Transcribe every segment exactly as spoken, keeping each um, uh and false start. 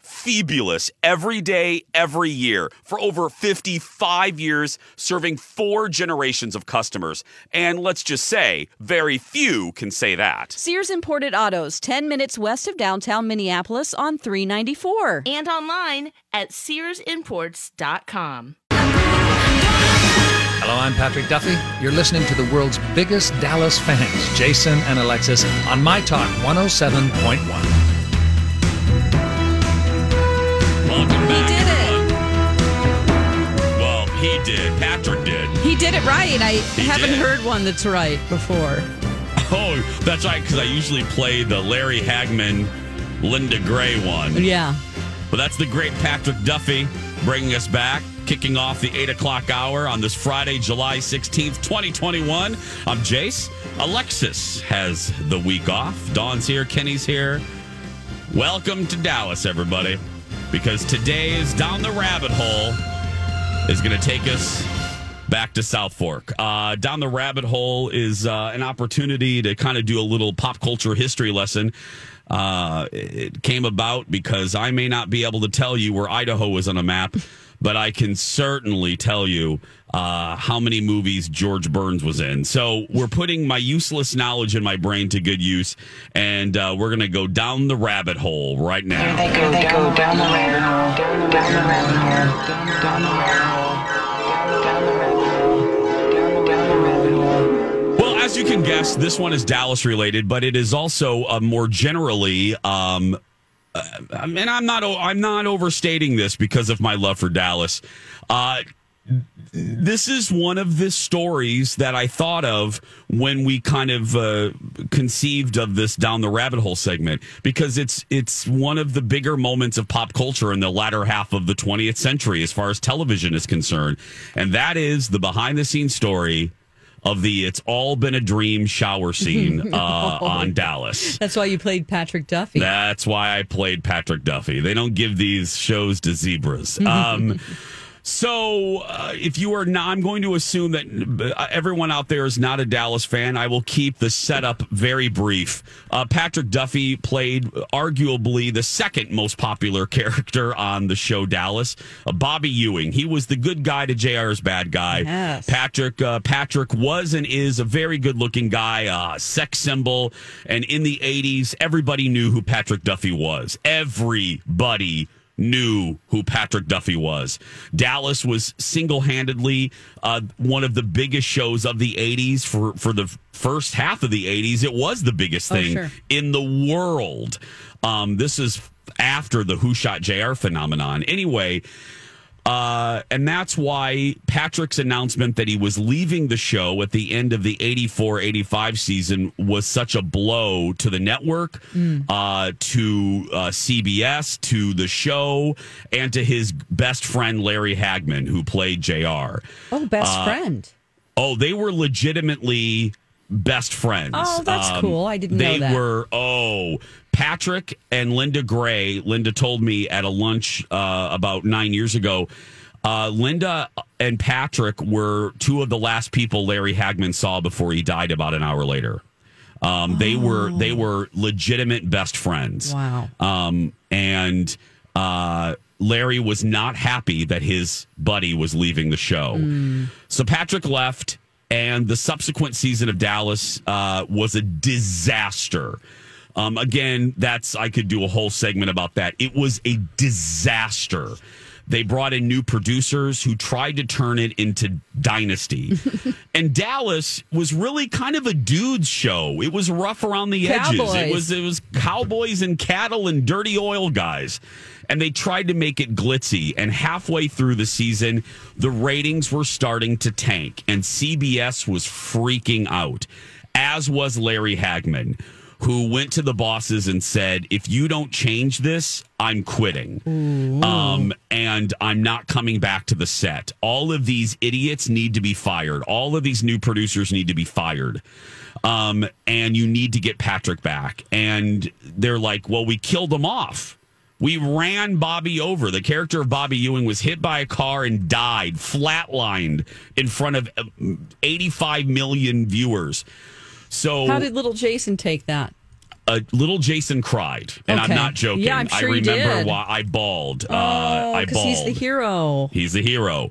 Fabulous every day, every year for over fifty-five years, serving four generations of customers. And let's just say, very few can say that. Sears Imported Autos, ten minutes west of downtown Minneapolis on three ninety-four. And online at Sears Imports dot com. Hello, I'm Patrick Duffy. You're listening to the world's biggest Dallas fans, Jason and Alexis, on My Talk one oh seven point one. Welcome back. He did it. Well, he did. Patrick did. He did it right. I he haven't did. heard one that's right before. Oh, that's right, because I usually play the Larry Hagman, Linda Gray one. Yeah. But that's the great Patrick Duffy bringing us back, kicking off the eight o'clock hour on this Friday, July sixteenth, twenty twenty-one. I'm Jace. Alexis has the week off. Dawn's here. Kenny's here. Welcome to Dallas, everybody. Because today's Down the Rabbit Hole is going to take us back to South Fork. Uh, Down the Rabbit Hole is uh, an opportunity to kind of do a little pop culture history lesson. Uh, it came about because I may not be able to tell you where Idaho is on a map, but I can certainly tell you uh, how many movies George Burns was in. So we're putting my useless knowledge in my brain to good use, and uh, we're going to go down the rabbit hole right now. Here they go, they go down the rabbit hole, down the rabbit hole, down the rabbit hole, down the rabbit hole, down the rabbit hole. Well, as you can guess, this one is Dallas-related, but it is also uh, more generally... Um, Uh, and I'm not I'm not overstating this because of my love for Dallas. Uh, this is one of the stories that I thought of when we kind of uh, conceived of this Down the Rabbit Hole segment, because it's it's one of the bigger moments of pop culture in the latter half of the twentieth century as far as television is concerned. And that is the behind-the-scenes story of the It's All Been a Dream shower scene uh, oh, on Dallas. That's why you played Patrick Duffy. That's why I played Patrick Duffy. They don't give these shows to zebras. Um, So uh, if you are not, I'm going to assume that everyone out there is not a Dallas fan. I will keep the setup very brief. Uh, Patrick Duffy played arguably the second most popular character on the show Dallas, uh, Bobby Ewing. He was the good guy to J R's bad guy. Yes. Patrick uh, Patrick was and is a very good-looking guy, uh, sex symbol. And in the eighties, everybody knew who Patrick Duffy was. Everybody knew who Patrick Duffy was. Dallas was single-handedly uh, one of the biggest shows of the eighties. For, for the first half of the eighties, it was the biggest thing oh, sure. in the world. Um, this is after the Who Shot J R phenomenon. Anyway, uh, and that's why Patrick's announcement that he was leaving the show at the end of the eighty-four eighty-five season was such a blow to the network, mm. uh, to uh, C B S, to the show, and to his best friend, Larry Hagman, who played J R. Oh, best uh, friend. Oh, they were legitimately best friends. Oh, that's um, cool. I didn't know that. They were, oh... Patrick and Linda Gray. Linda told me at a lunch uh, about nine years ago, uh, Linda and Patrick were two of the last people Larry Hagman saw before he died about an hour later. Um, oh. They were they were legitimate best friends. Wow. Um, and uh, Larry was not happy that his buddy was leaving the show. Mm. So Patrick left, and the subsequent season of Dallas uh, was a disaster. Um, again, that's I could do a whole segment about that. It was a disaster. They brought in new producers who tried to turn it into Dynasty. And Dallas was really kind of a dude's show. It was rough around the edges. Cowboys. It was it was cowboys and cattle and dirty oil guys. And they tried to make it glitzy. And halfway through the season, the ratings were starting to tank. And C B S was freaking out, as was Larry Hagman, who went to the bosses and said, if you don't change this, I'm quitting. Um, and I'm not coming back to the set. All of these idiots need to be fired. All of these new producers need to be fired. Um, and you need to get Patrick back. And they're like, well, we killed him off. We ran Bobby over. The character of Bobby Ewing was hit by a car and died, flatlined in front of eighty-five million viewers. So how did little Jason take that? Uh, little Jason cried, and okay. I'm not joking. Yeah, I'm sure I remember he did. Why I bawled. Oh, uh, because he's the hero. He's the hero.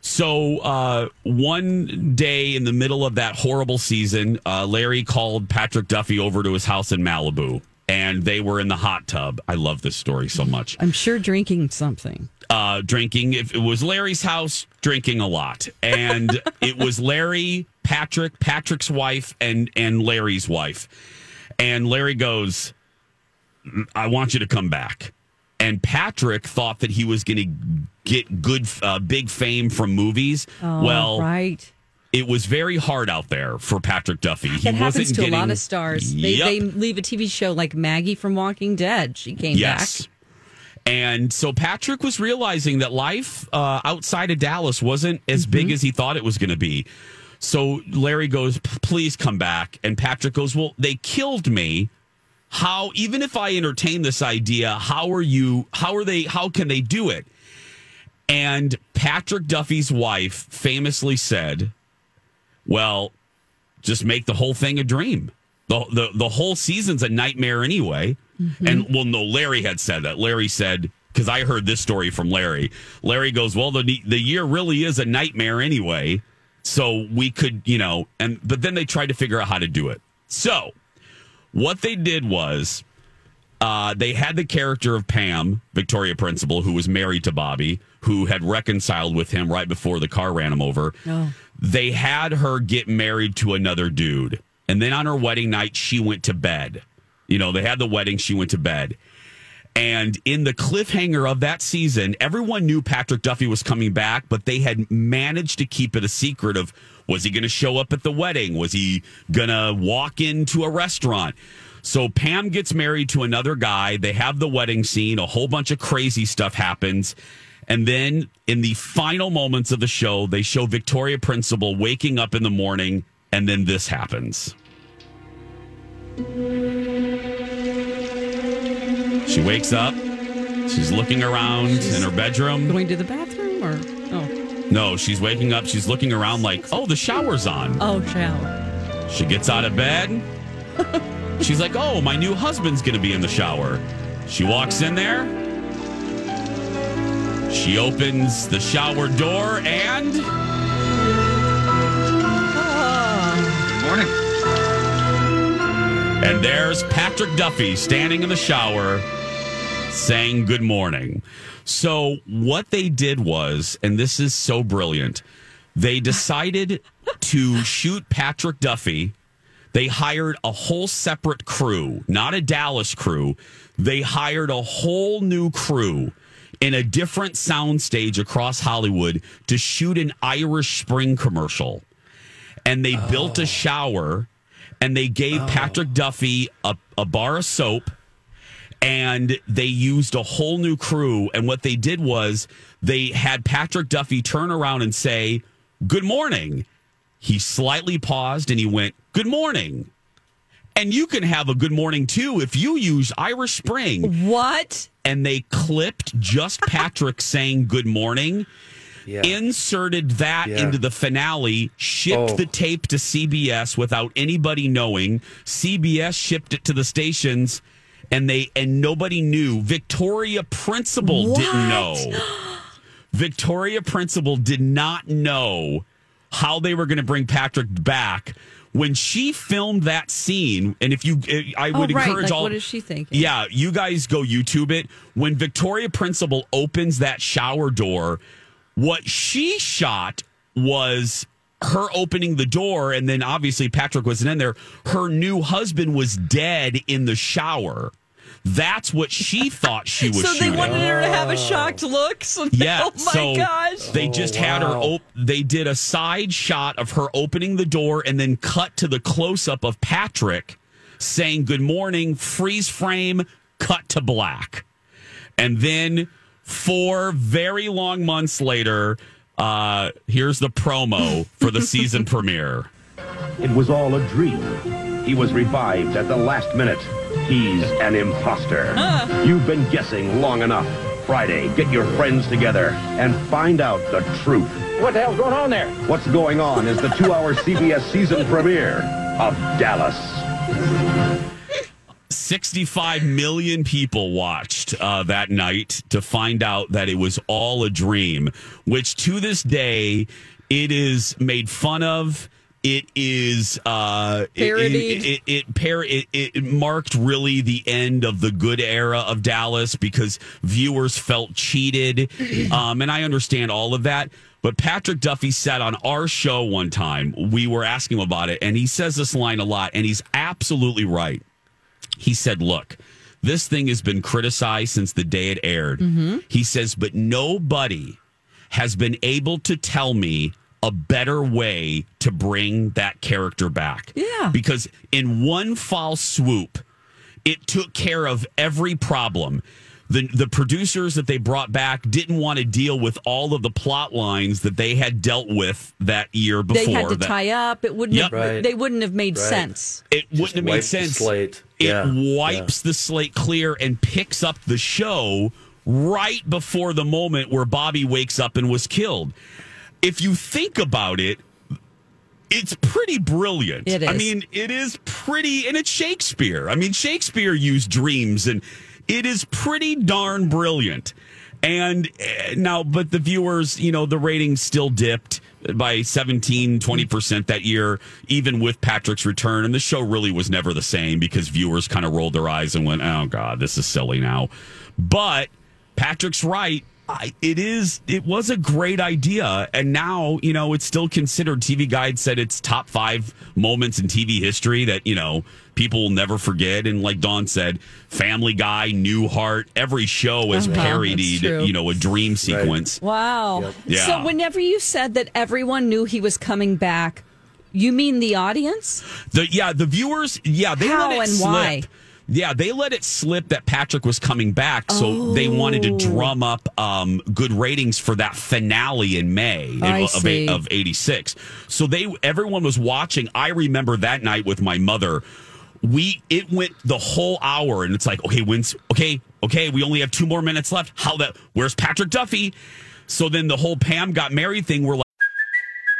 So uh, one day in the middle of that horrible season, uh, Larry called Patrick Duffy over to his house in Malibu, and they were in the hot tub. I love this story so much. I'm sure drinking something. Uh, drinking. If it was Larry's house, drinking a lot, and it was Larry, Patrick, Patrick's wife, and, and Larry's wife. And Larry goes, I want you to come back. And Patrick thought that he was going to get good, uh, big fame from movies. Oh, well, right. It was very hard out there for Patrick Duffy. He it happens wasn't to getting, a lot of stars. They, yep. they leave a T V show like Maggie from Walking Dead. She came yes. back. And so Patrick was realizing that life uh, outside of Dallas wasn't as mm-hmm. big as he thought it was going to be. So Larry goes, please come back. And Patrick goes, well, they killed me. How, even if I entertain this idea, how are you, how are they, how can they do it? And Patrick Duffy's wife famously said, well, just make the whole thing a dream. The, the, the whole season's a nightmare anyway. Mm-hmm. And well, no, Larry had said that. Larry said, because I heard this story from Larry. Larry goes, well, the the year really is a nightmare anyway. So we could, you know, and but then they tried to figure out how to do it. So what they did was uh, they had the character of Pam, Victoria Principal, who was married to Bobby, who had reconciled with him right before the car ran him over. Oh. They had her get married to another dude. And then on her wedding night, she went to bed. You know, they had the wedding. She went to bed. And in the cliffhanger of that season, everyone knew Patrick Duffy was coming back, but they had managed to keep it a secret of, was he going to show up at the wedding? Was he going to walk into a restaurant? So Pam gets married to another guy. They have the wedding scene. A whole bunch of crazy stuff happens. And then in the final moments of the show, they show Victoria Principal waking up in the morning, and then this happens. She wakes up, she's looking around she's in her bedroom. Going to the bathroom or? No, she's waking up. She's looking around like, oh, the shower's on. Oh, shower. She gets out of bed. She's like, oh, my new husband's going to be in the shower. She walks in there. She opens the shower door and... Oh. Morning. And there's Patrick Duffy standing in the shower saying good morning. So what they did was, and this is so brilliant, they decided to shoot Patrick Duffy. They hired a whole separate crew, not a Dallas crew. They hired a whole new crew in a different soundstage across Hollywood to shoot an Irish Spring commercial. And they oh. built a shower, and they gave oh. Patrick Duffy a, a bar of soap. And they used a whole new crew. And what they did was they had Patrick Duffy turn around and say, good morning. He slightly paused and he went, good morning. And you can have a good morning, too, if you use Irish Spring. What? And they clipped just Patrick saying good morning. Yeah. Inserted that yeah. into the finale, shipped oh. the tape to C B S without anybody knowing. C B S shipped it to the stations. And they and nobody knew. Victoria Principal what? didn't know. Victoria Principal did not know how they were going to bring Patrick back when she filmed that scene. And if you, I would oh, right. encourage like, all. What is she thinking? Yeah, you guys go YouTube it. When Victoria Principal opens that shower door, what she shot was her opening the door, and then obviously Patrick wasn't in there. Her new husband was dead in the shower. That's what she thought she was. So they shooting. wanted her to have a shocked look. So they, yeah, oh my so gosh! They just oh, wow. had her. Op- they did a side shot of her opening the door, and then cut to the close up of Patrick saying "Good morning." Freeze frame. Cut to black, and then four very long months later. Uh, here's the promo for the season premiere. It was all a dream. He was revived at the last minute. He's an imposter. Uh. You've been guessing long enough. Friday, get your friends together and find out the truth. What the hell's going on there? What's going on is the two-hour C B S season premiere of Dallas. sixty-five million people watched uh, that night to find out that it was all a dream, which to this day, it is made fun of. It is uh, parodied. It, it, it, par- it, it marked really the end of the good era of Dallas because viewers felt cheated. Um, and I understand all of that. But Patrick Duffy said on our show one time, we were asking him about it, and he says this line a lot, and he's absolutely right. He said, look, this thing has been criticized since the day it aired. Mm-hmm. He says, but nobody has been able to tell me a better way to bring that character back. Yeah. Because in one foul swoop, it took care of every problem. The the producers that they brought back didn't want to deal with all of the plot lines that they had dealt with that year before. They had to that, tie up. It wouldn't. Yep. Have, right. They wouldn't have made right. sense. It Just wouldn't have made sense. Slate. It yeah. wipes yeah. the slate clear and picks up the show right before the moment where Bobby wakes up and was killed. If you think about it, it's pretty brilliant. It is. I mean, it is pretty, and it's Shakespeare. I mean, Shakespeare used dreams and. It is pretty darn brilliant. And now, but the viewers, you know, the ratings still dipped by seventeen, twenty percent that year, even with Patrick's return. And the show really was never the same because viewers kind of rolled their eyes and went, oh, God, this is silly now. But Patrick's right. I, it is. It was a great idea. And now, you know, it's still considered. T V Guide said it's top five moments in T V history that, you know, people will never forget. And like Dawn said, Family Guy, Newhart, every show has uh-huh, parodied, you know, a dream sequence. Right. Wow. Yep. Yeah. So whenever you said that everyone knew he was coming back, you mean the audience? The Yeah, the viewers. Yeah, they How let it and slip. Why? Yeah, they let it slip that Patrick was coming back, so oh. they wanted to drum up um, good ratings for that finale in May oh, of, of, of eighty-six. So they, everyone was watching. I remember that night with my mother. We it went the whole hour, and it's like, okay, when's okay, okay, we only have two more minutes left. How that? Where's Patrick Duffy? So then the whole Pam got married thing, we're like,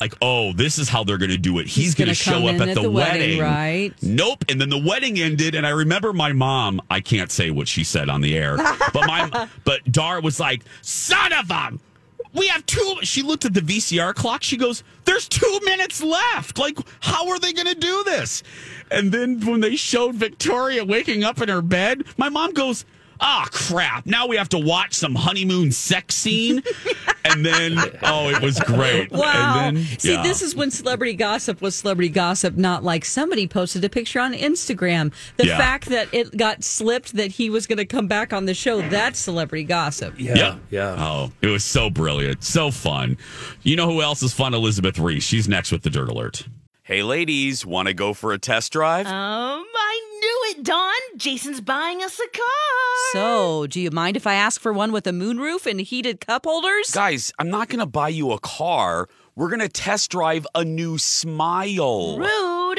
Like, oh, this is how they're going to do it. He's, He's going to show up at, at the, the wedding. wedding. Right? Nope. And then the wedding ended. And I remember my mom, I can't say what she said on the air, but my, but Dar was like, son of a, we have two. She looked at the V C R clock. She goes, there's two minutes left. Like, how are they going to do this? And then when they showed Victoria waking up in her bed, my mom goes, ah, oh, crap. Now we have to watch some honeymoon sex scene. And then, oh, it was great. Wow. And then, yeah. See, this is when celebrity gossip was celebrity gossip, not like somebody posted a picture on Instagram. The yeah. fact that it got slipped that he was going to come back on the show, that's celebrity gossip. Yeah. yeah. yeah. Oh, it was so brilliant. So fun. You know who else is fun? Elizabeth Reese. She's next with the Dirt Alert. Hey, ladies, want to go for a test drive? Um, I knew it, Dawn. Jason's buying us a car. So, do you mind if I ask for one with a moonroof and heated cup holders? Guys, I'm not going to buy you a car. We're going to test drive a new smile. Rude.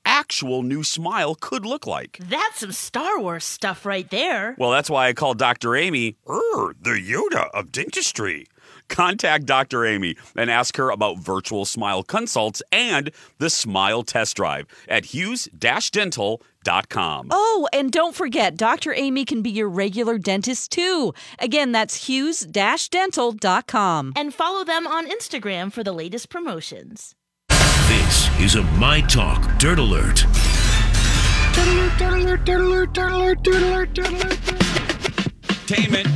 actual new smile could look like. That's some Star Wars stuff right there. Well, that's why I call Doctor Amy, er, the Yoda of dentistry. Contact Doctor Amy and ask her about virtual smile consults and the smile test drive at hughes dental dot com. Oh, and don't forget, Doctor Amy can be your regular dentist, too. Again, that's hughes dental dot com. And follow them on Instagram for the latest promotions. This is a My Talk Dirt Alert.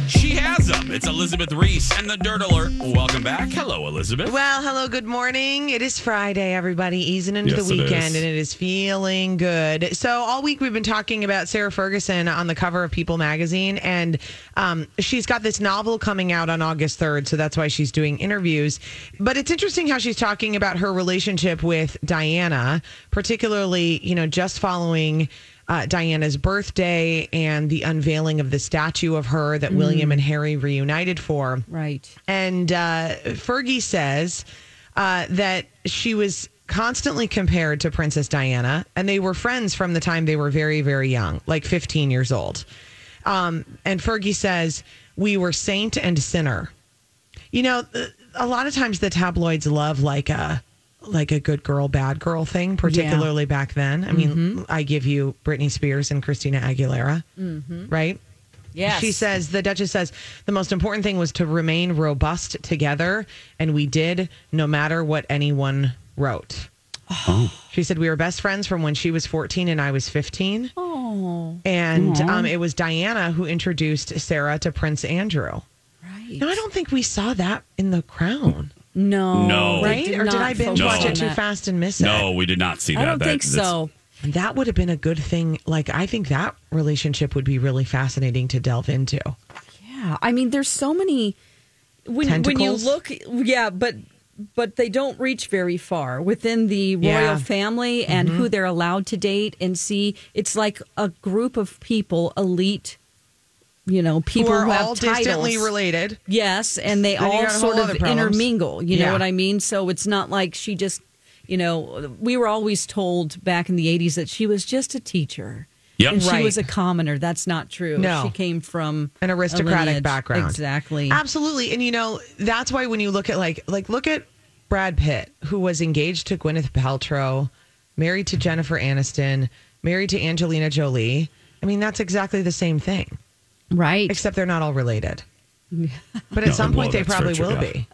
She has them. It's Elizabeth Reese and the Dirt Alert. Welcome back. Hello, Elizabeth. Well, hello. Good morning. It is Friday, everybody. Easing into yes, the weekend, it and it is feeling good. So all week we've been talking about Sarah Ferguson on the cover of People magazine, and um, she's got this novel coming out on August third, so that's why she's doing interviews. But it's interesting how she's talking about her relationship with Diana, particularly, you know, just following Uh, Diana's birthday and the unveiling of the statue of her that mm. William and Harry reunited for. Right. And uh, Fergie says uh, that she was constantly compared to Princess Diana, and they were friends from the time they were very, very young, like fifteen years old. Um, and Fergie says, we were saint and sinner. You know, a lot of times the tabloids love like a, like a good girl, bad girl thing, particularly yeah. back then. I mean, mm-hmm. I give you Britney Spears and Christina Aguilera, mm-hmm. right? Yes. She says, the Duchess says, the most important thing was to remain robust together, and we did, no matter what anyone wrote. Oh. She said, we were best friends from when she was fourteen and I was fifteen. Oh. And um, it was Diana who introduced Sarah to Prince Andrew. Right. Now, I don't think we saw that in The Crown. No. No. Right? Did or did I binge watch no. it too fast and miss it? No, we did not see that. I don't that, think so. That would have been a good thing. Like, I think that relationship would be really fascinating to delve into. Yeah. I mean, there's so many... When, Tentacles. When you look... Yeah, but... But they don't reach very far within the royal yeah. family and mm-hmm. who they're allowed to date and see. It's like a group of people, elite... You know, people who, are who have all titles. Distantly related. Yes, and they then all sort of intermingle. You yeah. know what I mean? So it's not like she just, you know, we were always told back in the eighties that she was just a teacher. Yep. And right. she was a commoner. That's not true. No. She came from an aristocratic background. Exactly. Absolutely. And, you know, that's why when you look at like, like look at Brad Pitt, who was engaged to Gwyneth Paltrow, married to Jennifer Aniston, married to Angelina Jolie. I mean, that's exactly the same thing. Right. Except they're not all related. But at no, some point, well, they probably will yeah. be.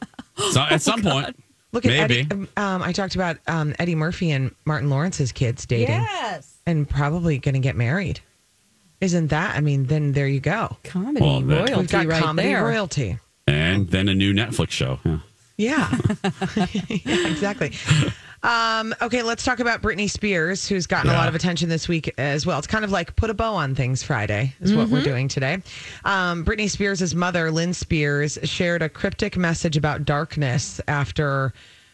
So, at oh, some God. point. Look at Maybe. Eddie. Um, I talked about um, Eddie Murphy and Martin Lawrence's kids dating. Yes. And probably going to get married. Isn't that? I mean, then there you go. Comedy well, that, royalty. We've got right comedy there. royalty. And then a new Netflix show. Yeah. Yeah. Yeah, exactly. Um, okay, let's talk about Britney Spears, who's gotten yeah. a lot of attention this week as well. It's kind of like put a bow on things Friday is mm-hmm. what we're doing today. Um, Britney Spears' mother, Lynn Spears, shared a cryptic message about darkness after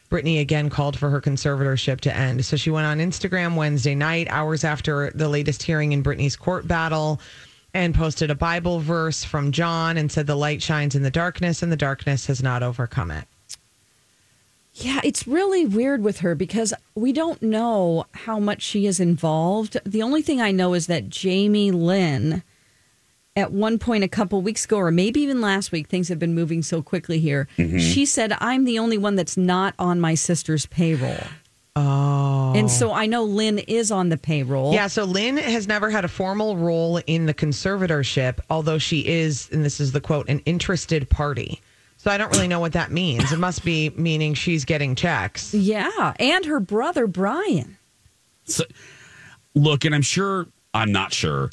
Britney again called for her conservatorship to end. So she went on Instagram Wednesday night, hours after the latest hearing in Britney's court battle, and posted a Bible verse from John and said, "The light shines in the darkness, and the darkness has not overcome it." Yeah, it's really weird with her because we don't know how much she is involved. The only thing I know is that Jamie Lynn, at one point a couple weeks ago, or maybe even last week, things have been moving so quickly here. Mm-hmm. She said, "I'm the only one that's not on my sister's payroll." Oh. And so I know Lynn is on the payroll. Yeah, so Lynn has never had a formal role in the conservatorship, although she is, and this is the quote, an interested party. So I don't really know what that means. It must be meaning she's getting checks. Yeah, and her brother, Brian. So, look, and I'm sure, I'm not sure.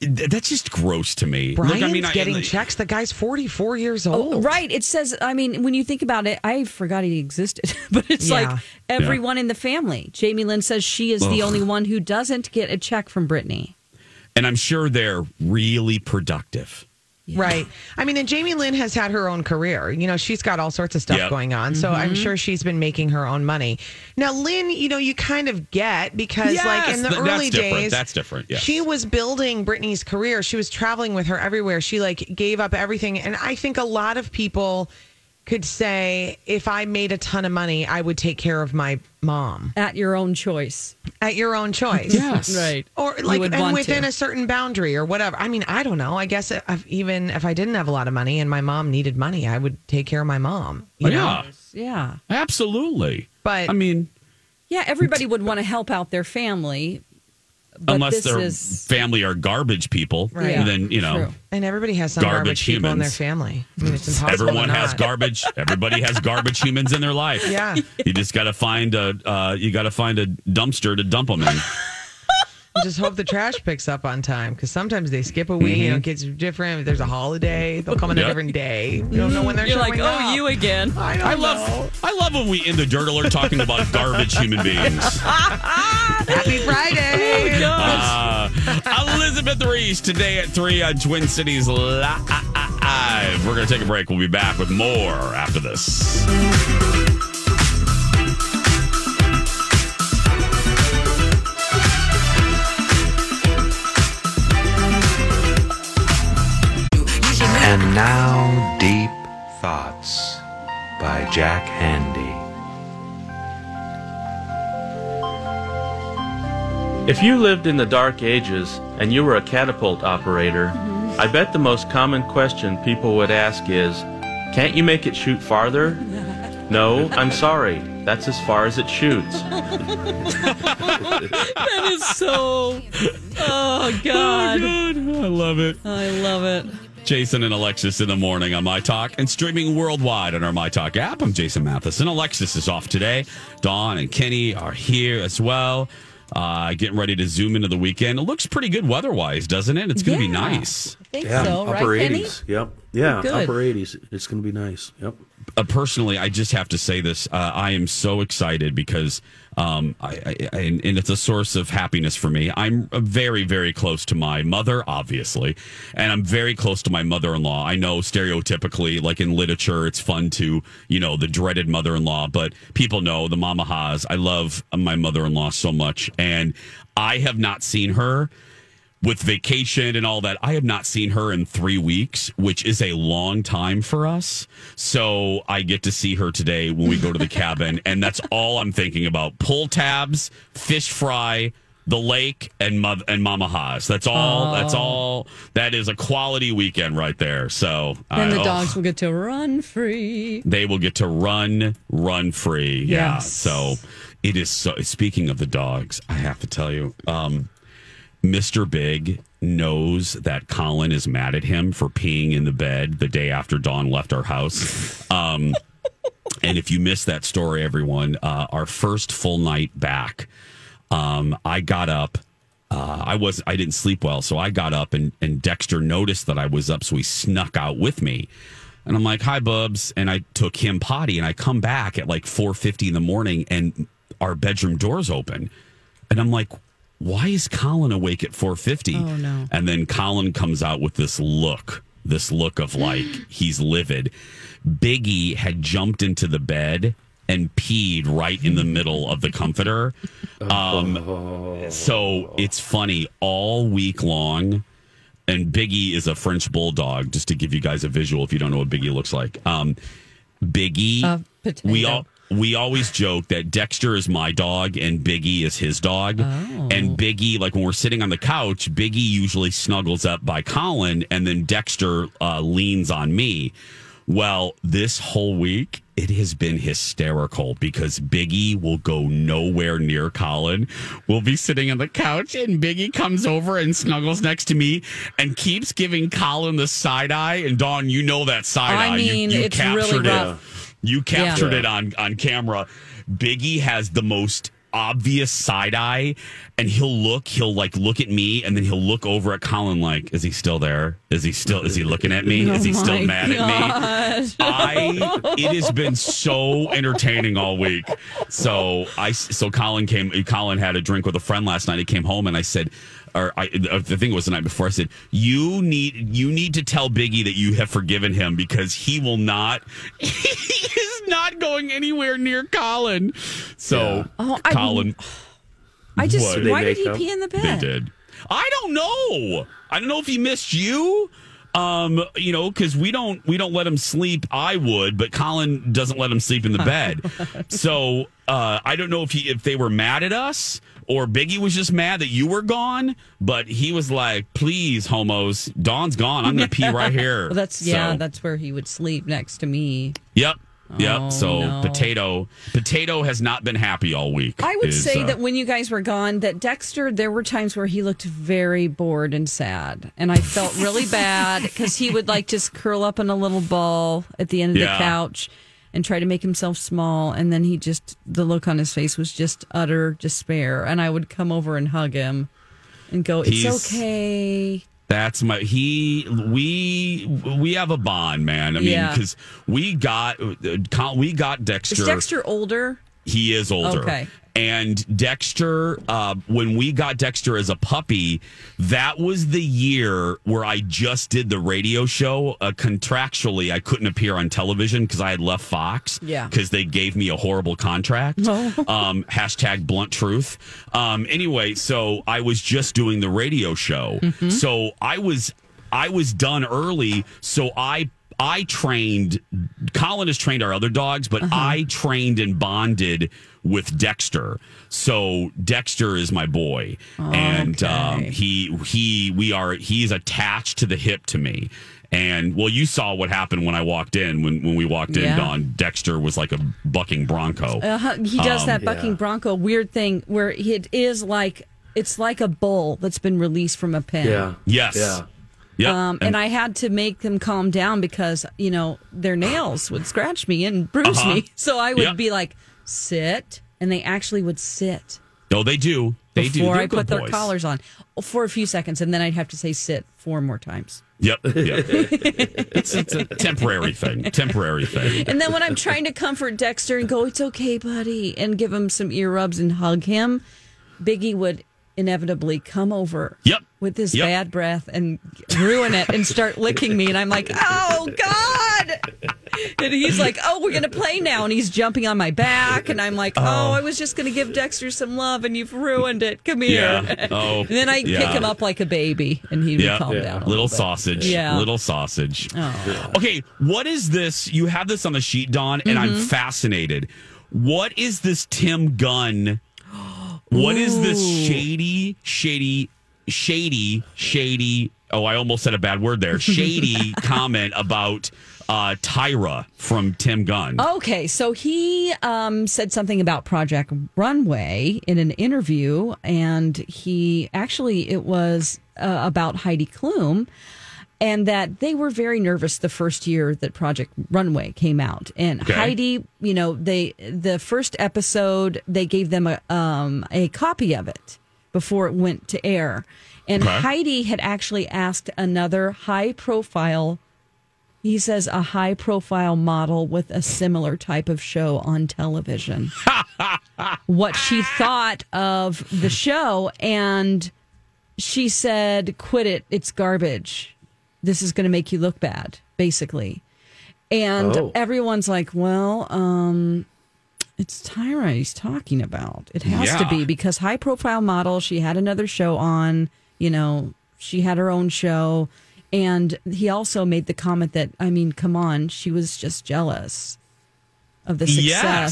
That's just gross to me. Brian's look, I mean, getting I, checks? The guy's forty-four years old. Oh, right. It says, I mean, when you think about it, I forgot he existed. But it's yeah. like everyone yeah. in the family. Jamie Lynn says she is Ugh. the only one who doesn't get a check from Britney. And I'm sure they're really productive. Yeah. Right. I mean, and Jamie Lynn has had her own career. You know, she's got all sorts of stuff yep. going on. So mm-hmm. I'm sure she's been making her own money. Now, Lynn, you know, you kind of get because yes, like in the th- early that's days, that's different. Yes. She was building Britney's career. She was traveling with her everywhere. She like gave up everything. And I think a lot of people could say, if I made a ton of money, I would take care of my mom. At your own choice. At your own choice. Yes. Right. Or like, and within to. a certain boundary or whatever. I mean, I don't know. I guess if, even if I didn't have a lot of money and my mom needed money, I would take care of my mom. You yeah. know? Yeah. Absolutely. But I mean, yeah, everybody would want to help out their family. But unless their is... family are garbage people, right. and then, you know. True. And everybody has some garbage, garbage people in their family. I mean, it's impossible. Everyone has garbage. Everybody has garbage humans in their life. Yeah. You just got to find a uh, you got to find a dumpster to dump them in. Just hope the trash picks up on time, because sometimes they skip a week. Mm-hmm. You know, kids are different. There's a holiday. They'll come on yep. a different day. You don't know when they're You're showing like, oh, up. You again. I, don't I love know. I love when we end the dirt alert talking about garbage human beings. Happy Friday. Oh, uh, Elizabeth Reese today at three on Twin Cities Live. We're going to take a break. We'll be back with more after this. And now, Deep Thoughts by Jack Handy. If you lived in the Dark Ages and you were a catapult operator, mm-hmm. I bet the most common question people would ask is, "Can't you make it shoot farther?" "No, I'm sorry. That's as far as it shoots." That is so... Oh, God. Oh, God. I love it. I love it. Jason and Alexis in the morning on My Talk and streaming worldwide on our My Talk app. I'm Jason Matheson. Alexis is off today. Dawn and Kenny are here as well. Uh, getting ready to zoom into the weekend. It looks pretty good weather-wise, doesn't it? It's going to yeah, be nice. I think yeah, so, right, upper eighties. Kenny? Yep. Yeah, upper eighties. It's going to be nice. Yep. Uh, personally, I just have to say this. Uh, I am so excited because, um, I, I, I, and, and it's a source of happiness for me. I'm very, very close to my mother, obviously, and I'm very close to my mother-in-law. I know stereotypically, like in literature, it's fun to, you know, the dreaded mother-in-law, but people know the Mama Haas. I love my mother-in-law so much, and I have not seen her. With vacation and all that, I have not seen her in three weeks, which is a long time for us. So I get to see her today when we go to the cabin, and that's all I'm thinking about. Pull tabs, fish fry, the lake, and mother, and Mama Haas. That's all. Oh. That's all. That is a quality weekend right there. So and I, the dogs oh, will get to run free. They will get to run, run free. Yes. Yeah. So it is. So, speaking of the dogs, I have to tell you. Um, Mister Big knows that Colin is mad at him for peeing in the bed the day after Dawn left our house. Um, And if you missed that story, everyone, uh, our first full night back, um, I got up. Uh, I was I didn't sleep well, so I got up and, and Dexter noticed that I was up, so he snuck out with me. And I'm like, "Hi, Bubs," and I took him potty, and I come back at like four fifty in the morning, and our bedroom door's open, and I'm like, "Why is Colin awake at four fifty?" Oh no! And then Colin comes out with this look, this look of like he's livid. Biggie had jumped into the bed and peed right in the middle of the comforter. Um, oh. So it's funny all week long. And Biggie is a French bulldog, just to give you guys a visual if you don't know what Biggie looks like. Um, Biggie, uh, we all we always joke that Dexter is my dog and Biggie is his dog. Oh. And Biggie, like when we're sitting on the couch, Biggie usually snuggles up by Colin, and then Dexter uh, leans on me. Well, this whole week, it has been hysterical because Biggie will go nowhere near Colin. We'll be sitting on the couch and Biggie comes over and snuggles next to me and keeps giving Colin the side eye. And Dawn, you know that side I eye. I mean, you, you it's captured really rough. It. You captured yeah. it on, on camera. Biggie has the most obvious side eye, and he'll look, he'll like look at me, and then he'll look over at Colin like, is he still there? Is he still, is he looking at me? Is he oh still mad gosh. at me? I, it has been so entertaining all week. So I, so Colin came, Colin had a drink with a friend last night. He came home and I said, or I, the thing was the night before, I said, you need, you need to tell Biggie that you have forgiven him because he will not, he is not going anywhere near Colin. So yeah. oh, I, Colin, I just, what? why did he them? pee in the bed? They did. I don't know. I don't know if he missed you. Um, you know, because we don't we don't let him sleep. I would, but Colin doesn't let him sleep in the bed. So uh, I don't know if he if they were mad at us or Biggie was just mad that you were gone. But he was like, "Please, homos, Dawn's gone. I'm gonna pee right here." Well, that's so, yeah, that's where he would sleep next to me. Yep. Yep. Oh, so no. potato, potato has not been happy all week. I would is, say uh, that when you guys were gone, that Dexter, there were times where he looked very bored and sad, and I felt really bad because he would like just curl up in a little ball at the end of yeah. the couch and try to make himself small, and then he just the look on his face was just utter despair, and I would come over and hug him and go, "It's He's... okay." That's my, he, we, we have a bond, man. I mean, because yeah. we got, we got Dexter. Is Dexter older? He is older. Okay. And Dexter, uh, when we got Dexter as a puppy, that was the year where I just did the radio show. Uh, contractually, I couldn't appear on television because I had left Fox. Yeah. Because they gave me a horrible contract. Oh. Um, hashtag blunt truth. Um, anyway, so I was just doing the radio show. Mm-hmm. So I was, I was done early. So I. I trained, Colin has trained our other dogs, but uh-huh. I trained and bonded with Dexter. So Dexter is my boy. Oh, and okay. um, he, he, we are, he's attached to the hip to me. And well, you saw what happened when I walked in, when, when we walked in, yeah. Dawn, Dexter was like a bucking bronco. Uh, he does um, that bucking yeah. bronco weird thing where it is like, it's like a bull that's been released from a pen. Yeah. Yes. Yeah. Yep. Um, and, and I had to make them calm down because, you know, their nails would scratch me and bruise uh-huh. me. So I would yep. be like, sit. And they actually would sit. No, they do. They do. Before I put their collars on for a few seconds. And then I'd have to say sit four more times. Yep. yep. it's, it's a temporary thing. Temporary thing. And then when I'm trying to comfort Dexter and go, it's okay, buddy, and give him some ear rubs and hug him, Biggie would inevitably come over yep. with his yep. bad breath and ruin it and start licking me. And I'm like, oh, God. And he's like, oh, we're going to play now. And he's jumping on my back. And I'm like, oh, oh I was just going to give Dexter some love and you've ruined it. Come here. Yeah. Oh, and then I yeah. pick him up like a baby and he would yeah. calm yeah. down. A little, little sausage. Yeah. Little sausage. Oh. Okay. What is this? You have this on the sheet, Dawn, and mm-hmm. I'm fascinated. What is this Tim Gunn? What is this shady, shady, shady, shady? Oh, I almost said a bad word there. Shady comment about uh, Tyra from Tim Gunn. Okay, so he um, said something about Project Runway in an interview, and he actually, it was uh, about Heidi Klum. and that they were very nervous the first year that Project Runway came out. And okay. Heidi, you know, they the first episode, they gave them a um, a copy of it before it went to air. And okay. Heidi had actually asked another high-profile, he says a high-profile model with a similar type of show on television, what she thought of the show. And she said, quit it. It's garbage. This is going to make you look bad, basically. And oh. everyone's like, well, um... it's Tyra he's talking about. It has yeah. to be because high profile model. She had another show on, you know, she had her own show. And he also made the comment that, I mean, come on, she was just jealous of the success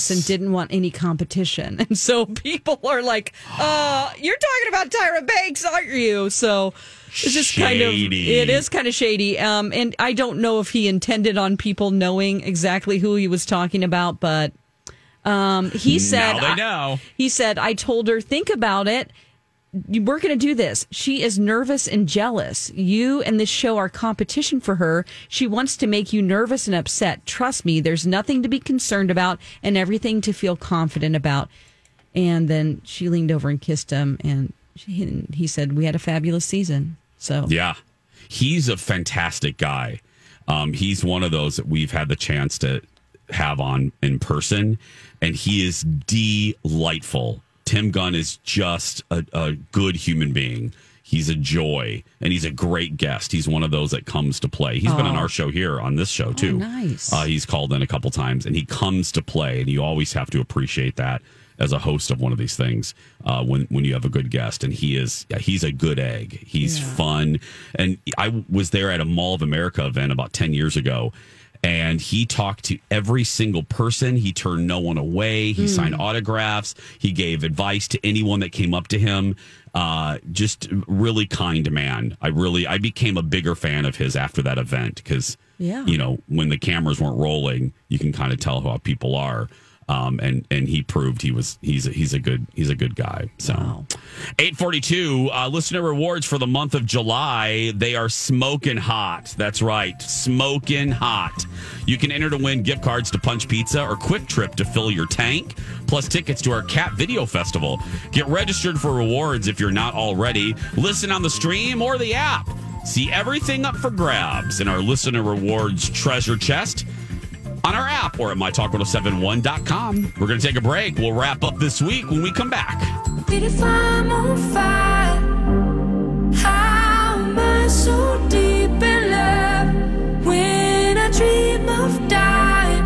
yes. and didn't want any competition. And so people are like, uh, you're talking about Tyra Banks, aren't you? So it's just shady. kind of, it is kind of shady. Um, and I don't know if he intended on people knowing exactly who he was talking about, but. Um, he said, now they know. I, he said, I told her, think about it. We're going to do this. She is nervous and jealous. You and this show are competition for her. She wants to make you nervous and upset. Trust me, there's nothing to be concerned about and everything to feel confident about. And then she leaned over and kissed him. And she, and he said, we had a fabulous season. So, yeah, he's a fantastic guy. Um, he's one of those that we've had the chance to have on in person, and he is delightful. Tim Gunn is just a, a good human being. He's a joy, and he's a great guest. He's one of those that comes to play. He's oh. been on our show here, on this show too. Oh, nice. Uh, he's called in a couple times, and he comes to play, and you always have to appreciate that as a host of one of these things uh, when, when you have a good guest. And he is, he's a good egg. He's yeah. fun. And I was there at a Mall of America event about ten years ago, and he talked to every single person. He turned no one away. He mm. signed autographs. He gave advice to anyone that came up to him. Uh, just really kind man. I really, I became a bigger fan of his after that event because, yeah. you know, when the cameras weren't rolling, you can kind of tell how people are. Um, and, and he proved he was, he's a, he's a good, he's a good guy. So wow. eight forty-two, uh, listener rewards for the month of July. They are smoking hot. That's right. Smoking hot. You can enter to win gift cards to Punch Pizza or Quick Trip to fill your tank, plus tickets to our Cat Video Festival. Get registered for rewards if you're not already. Listen on the stream or the app. See everything up for grabs in our listener rewards treasure chest on our app or at my talk one oh seven one dot com. We're going to take a break. We'll wrap up this week when we come back. If I'm on fire, how am I so deep in love when I dream of dying?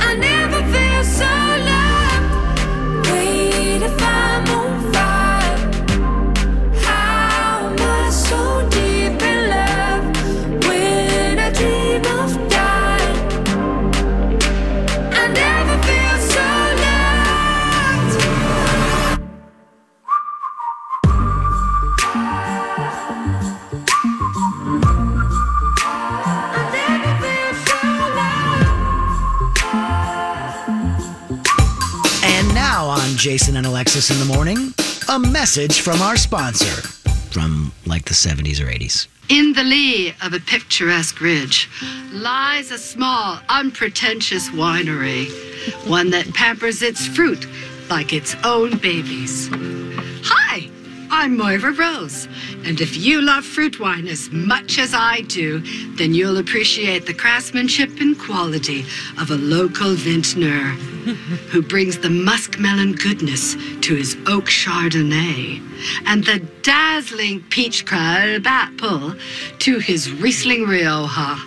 I never feel so loved. Wait, if I'm on fire, how am I so deep in love when I dream of dying? Jason and Alexis in the morning, a message from our sponsor from like the seventies or eighties. In the lee of a picturesque ridge lies a small, unpretentious winery, one that pampers its fruit like its own babies. Hi, I'm Moira Rose, and if you love fruit wine as much as I do, then you'll appreciate the craftsmanship and quality of a local vintner who brings the muskmelon goodness to his oak Chardonnay and the dazzling peach crab apple to his Riesling Rioja.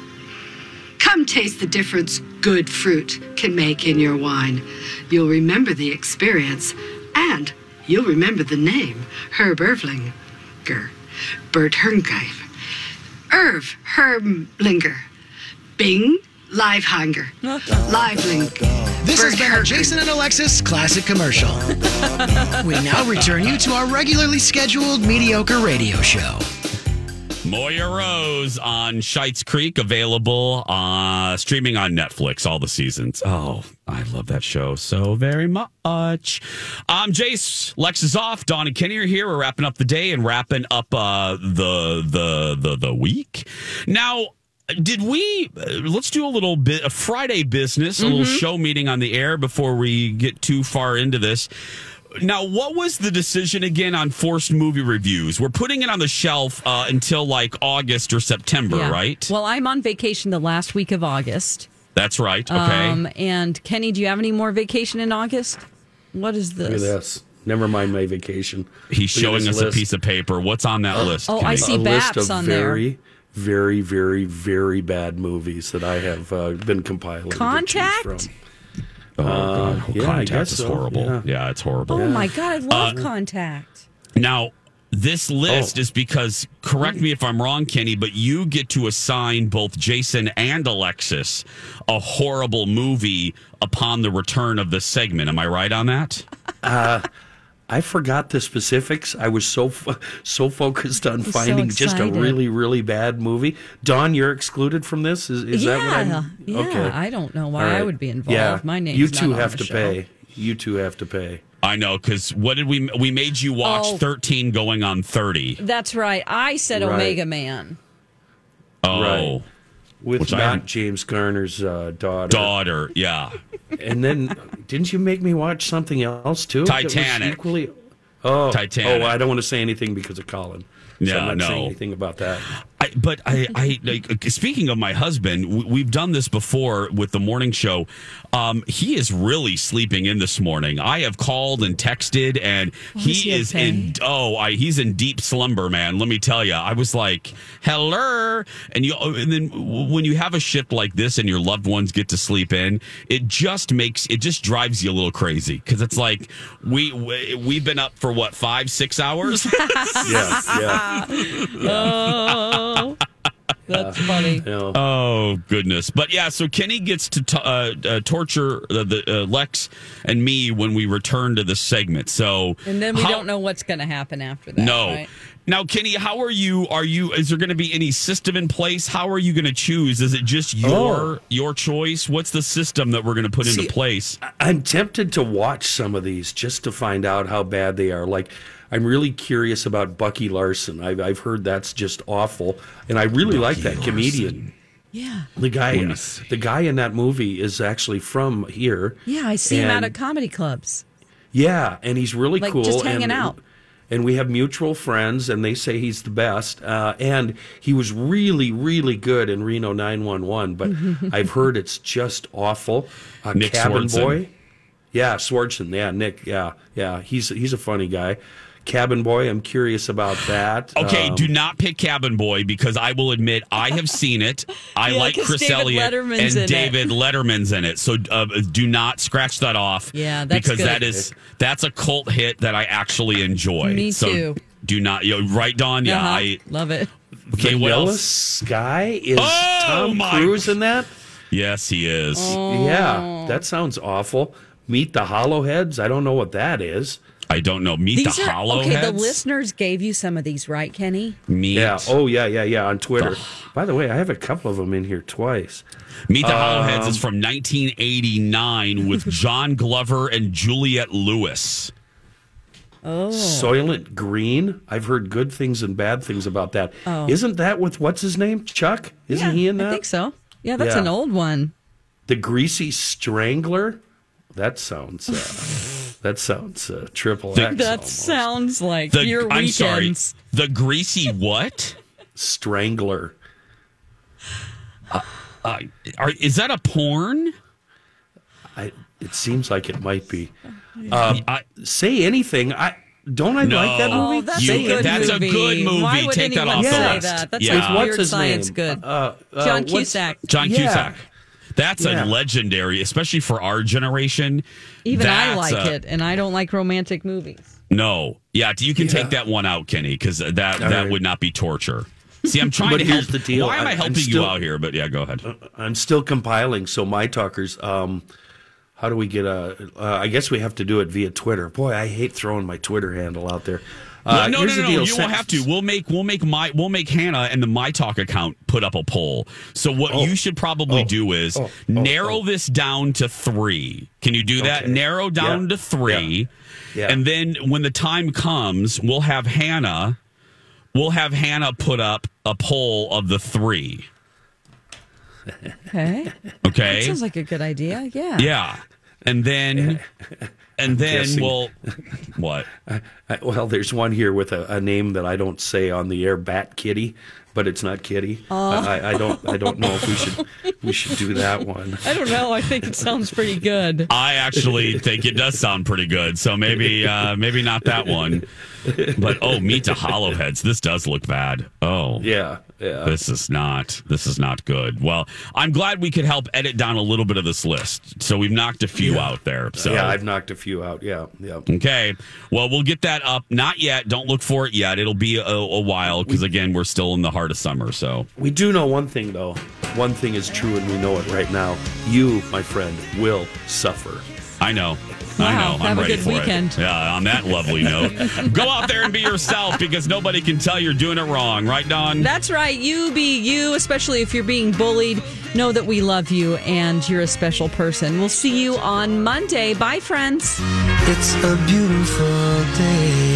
Come taste the difference good fruit can make in your wine. You'll remember the experience, and you'll remember the name, Herb Ervlinger, Bert Herngreifer, Irv Herblinger, Bing Livehanger, Livelinger. This has been our Jason and Alexis classic commercial. We now return you to our regularly scheduled mediocre radio show. Moira Rose on Schitt's Creek, available uh, streaming on Netflix, all the seasons. Oh, I love that show so very much. Um, Jace, Lex is off. Dawn and Kenny are here. We're wrapping up the day and wrapping up uh, the, the the the week. Now, did we? Uh, let's do a little bit of Friday business, a mm-hmm. little show meeting on the air before we get too far into this. Now, what was the decision again on forced movie reviews? We're putting it on the shelf uh, until like August or September, yeah. right? Well, I'm on vacation the last week of August. That's right. Okay. Um, and Kenny, do you have any more vacation in August? What is this? Look at this. Never mind my vacation. He's Look showing us list. a piece of paper. What's on that uh, list? Oh, Kenny? I see Babs on very- there. Very, very, very bad movies that I have uh, been compiling. Contact? From. Oh, uh, yeah, Contact is so. horrible. Yeah. yeah, it's horrible. Oh, yeah. my God. I love uh, Contact. Now, this list oh. is because, correct me if I'm wrong, Kenny, but you get to assign both Jason and Alexis a horrible movie upon the return of this segment. Am I right on that? uh I forgot the specifics. I was so fo- so focused on finding so just a really, really bad movie. Dawn, you're excluded from this? Is, is yeah. that what I'm... Yeah, okay. I don't know why right. I would be involved. Yeah. My name's you two not have on the to show. pay. You two have to pay. I know, because what did we... We made you watch oh, thirteen going on thirty. That's right. I said right. Omega Man. Oh. Right. With Which not James Garner's uh, daughter. Daughter, yeah. And then, didn't you make me watch something else, too? Titanic. Equally... Oh, Titanic. Oh, I don't want to say anything because of Colin. So yeah, I'm not no. saying anything about that. I, but I, I like, speaking of my husband, we, we've done this before with the morning show. Um, he is really sleeping in this morning. I have called and texted, and well, he, he is okay? in oh, I, he's in deep slumber, man. Let me tell you, I was like, "Hello," and you, and then when you have a shift like this, and your loved ones get to sleep in, it just makes it just drives you a little crazy because it's like we, we we've been up for what five, six hours. yeah. yeah. oh, that's funny. Yeah. Oh, goodness. But yeah, so Kenny gets to t- uh, uh, torture uh, the uh, Lex and me when we return to the segment. So, and then we how- don't know what's going to happen after that. No. Right? Now, Kenny, how are you? Are you? Is there going to be any system in place? How are you going to choose? Is it just your oh. your choice? What's the system that we're going to put See, into place? I'm tempted to watch some of these just to find out how bad they are. Like, I'm really curious about Bucky Larson. I've, I've heard that's just awful, and I really Bucky like that Larson. comedian. Yeah, the guy, the guy in that movie is actually from here. Yeah, I see and, him out at comedy clubs. Yeah, and he's really like, cool, just hanging and, out. And we have mutual friends, and they say he's the best. Uh, and he was really, really good in Reno nine one one, but I've heard it's just awful. Uh, Nick Cabin Swartzen. Boy, yeah, Swartzen, yeah, Nick, yeah, yeah, he's he's a funny guy. Cabin Boy, I'm curious about that. Okay, um, do not pick Cabin Boy because I will admit I have seen it. I yeah, like Chris David Elliott Letterman's and David it. Letterman's in it. So uh, do not scratch that off. Yeah, that's because good. that is that's a cult hit that I actually enjoy. Me so too. Do not, you know, right, Dawn? Yeah, uh-huh. I love it. Okay, what else? Sky is oh, Tom my. Cruise in that? Yes, he is. Oh. Yeah, that sounds awful. Meet the Hollowheads. I don't know what that is. I don't know. Meet these the are, Hollowheads. Okay, the listeners gave you some of these, right, Kenny? Meet. Yeah. Oh, yeah, yeah, yeah, on Twitter. The... By the way, I have a couple of them in here twice. Meet the um, Hollowheads is from nineteen eighty-nine with John Glover and Juliette Lewis. Oh. Soylent Green. I've heard good things and bad things about that. Oh. Isn't that with what's his name? Chuck? Isn't yeah, he in that? I think so. Yeah, that's yeah. an old one. The Greasy Strangler? That sounds... Uh... That sounds uh, triple X. That almost. sounds like the, your I'm weekends. Sorry, the Greasy what? Strangler. Uh, uh, are, is that a porn? I, it seems like it might be. Uh, I, say anything. I don't. I no, like that movie. Oh, that's you, a good that's movie. a good movie. Why would Take that off yeah. the list. That? That's yeah. like what's weird his science. Name? Good. Uh, uh, John Cusack. John yeah. Cusack. That's yeah. a legendary, especially for our generation. Even I like a, it, and I don't like romantic movies. No. Yeah, you can yeah. take that one out, Kenny, because that, that right. would not be torture. See, I'm trying to help. The deal. Why am I, I helping still, you out here? But yeah, go ahead. Uh, I'm still compiling, so my talkers, um, how do we get a... Uh, I guess we have to do it via Twitter. Boy, I hate throwing my Twitter handle out there. Uh, no, no, no, no, no. You Since- won't have to. We'll make we'll make my we'll make Hannah and the My Talk account put up a poll. So what oh. you should probably oh. do is oh. Oh. narrow oh. this down to three. Can you do okay. that? Narrow down yeah. to three, yeah. Yeah. and then when the time comes, we'll have Hannah. We'll have Hannah put up a poll of the three. Okay. Okay. That sounds like a good idea. Yeah. Yeah. And then, and then guessing, we'll, what? I, I, well, there's one here with a, a name that I don't say on the air, Bat Kitty, but it's not Kitty. Oh. I, I don't, I don't know if we should, we should do that one. I don't know. I think it sounds pretty good. I actually think it does sound pretty good. So maybe, uh, maybe not that one. But oh, meat to hollowheads. This does look bad. Oh, yeah. Yeah. This is not. This is not good. Well, I'm glad we could help edit down a little bit of this list. So we've knocked a few yeah. out there. So yeah, I've knocked a few out. Yeah, yeah. Okay. Well, we'll get that up. Not yet. Don't look for it yet. It'll be a, a while because again, we're still in the heart of summer. So we do know one thing though. One thing is true, and we know it right now. You, my friend, will suffer. I know. Wow, I know. Have I'm a ready good for weekend. It. Yeah, on that lovely note. Go out there and be yourself because nobody can tell you're doing it wrong. Right, Dawn? That's right. You be you, especially if you're being bullied. Know that we love you and you're a special person. We'll see you on Monday. Bye, friends. It's a beautiful day.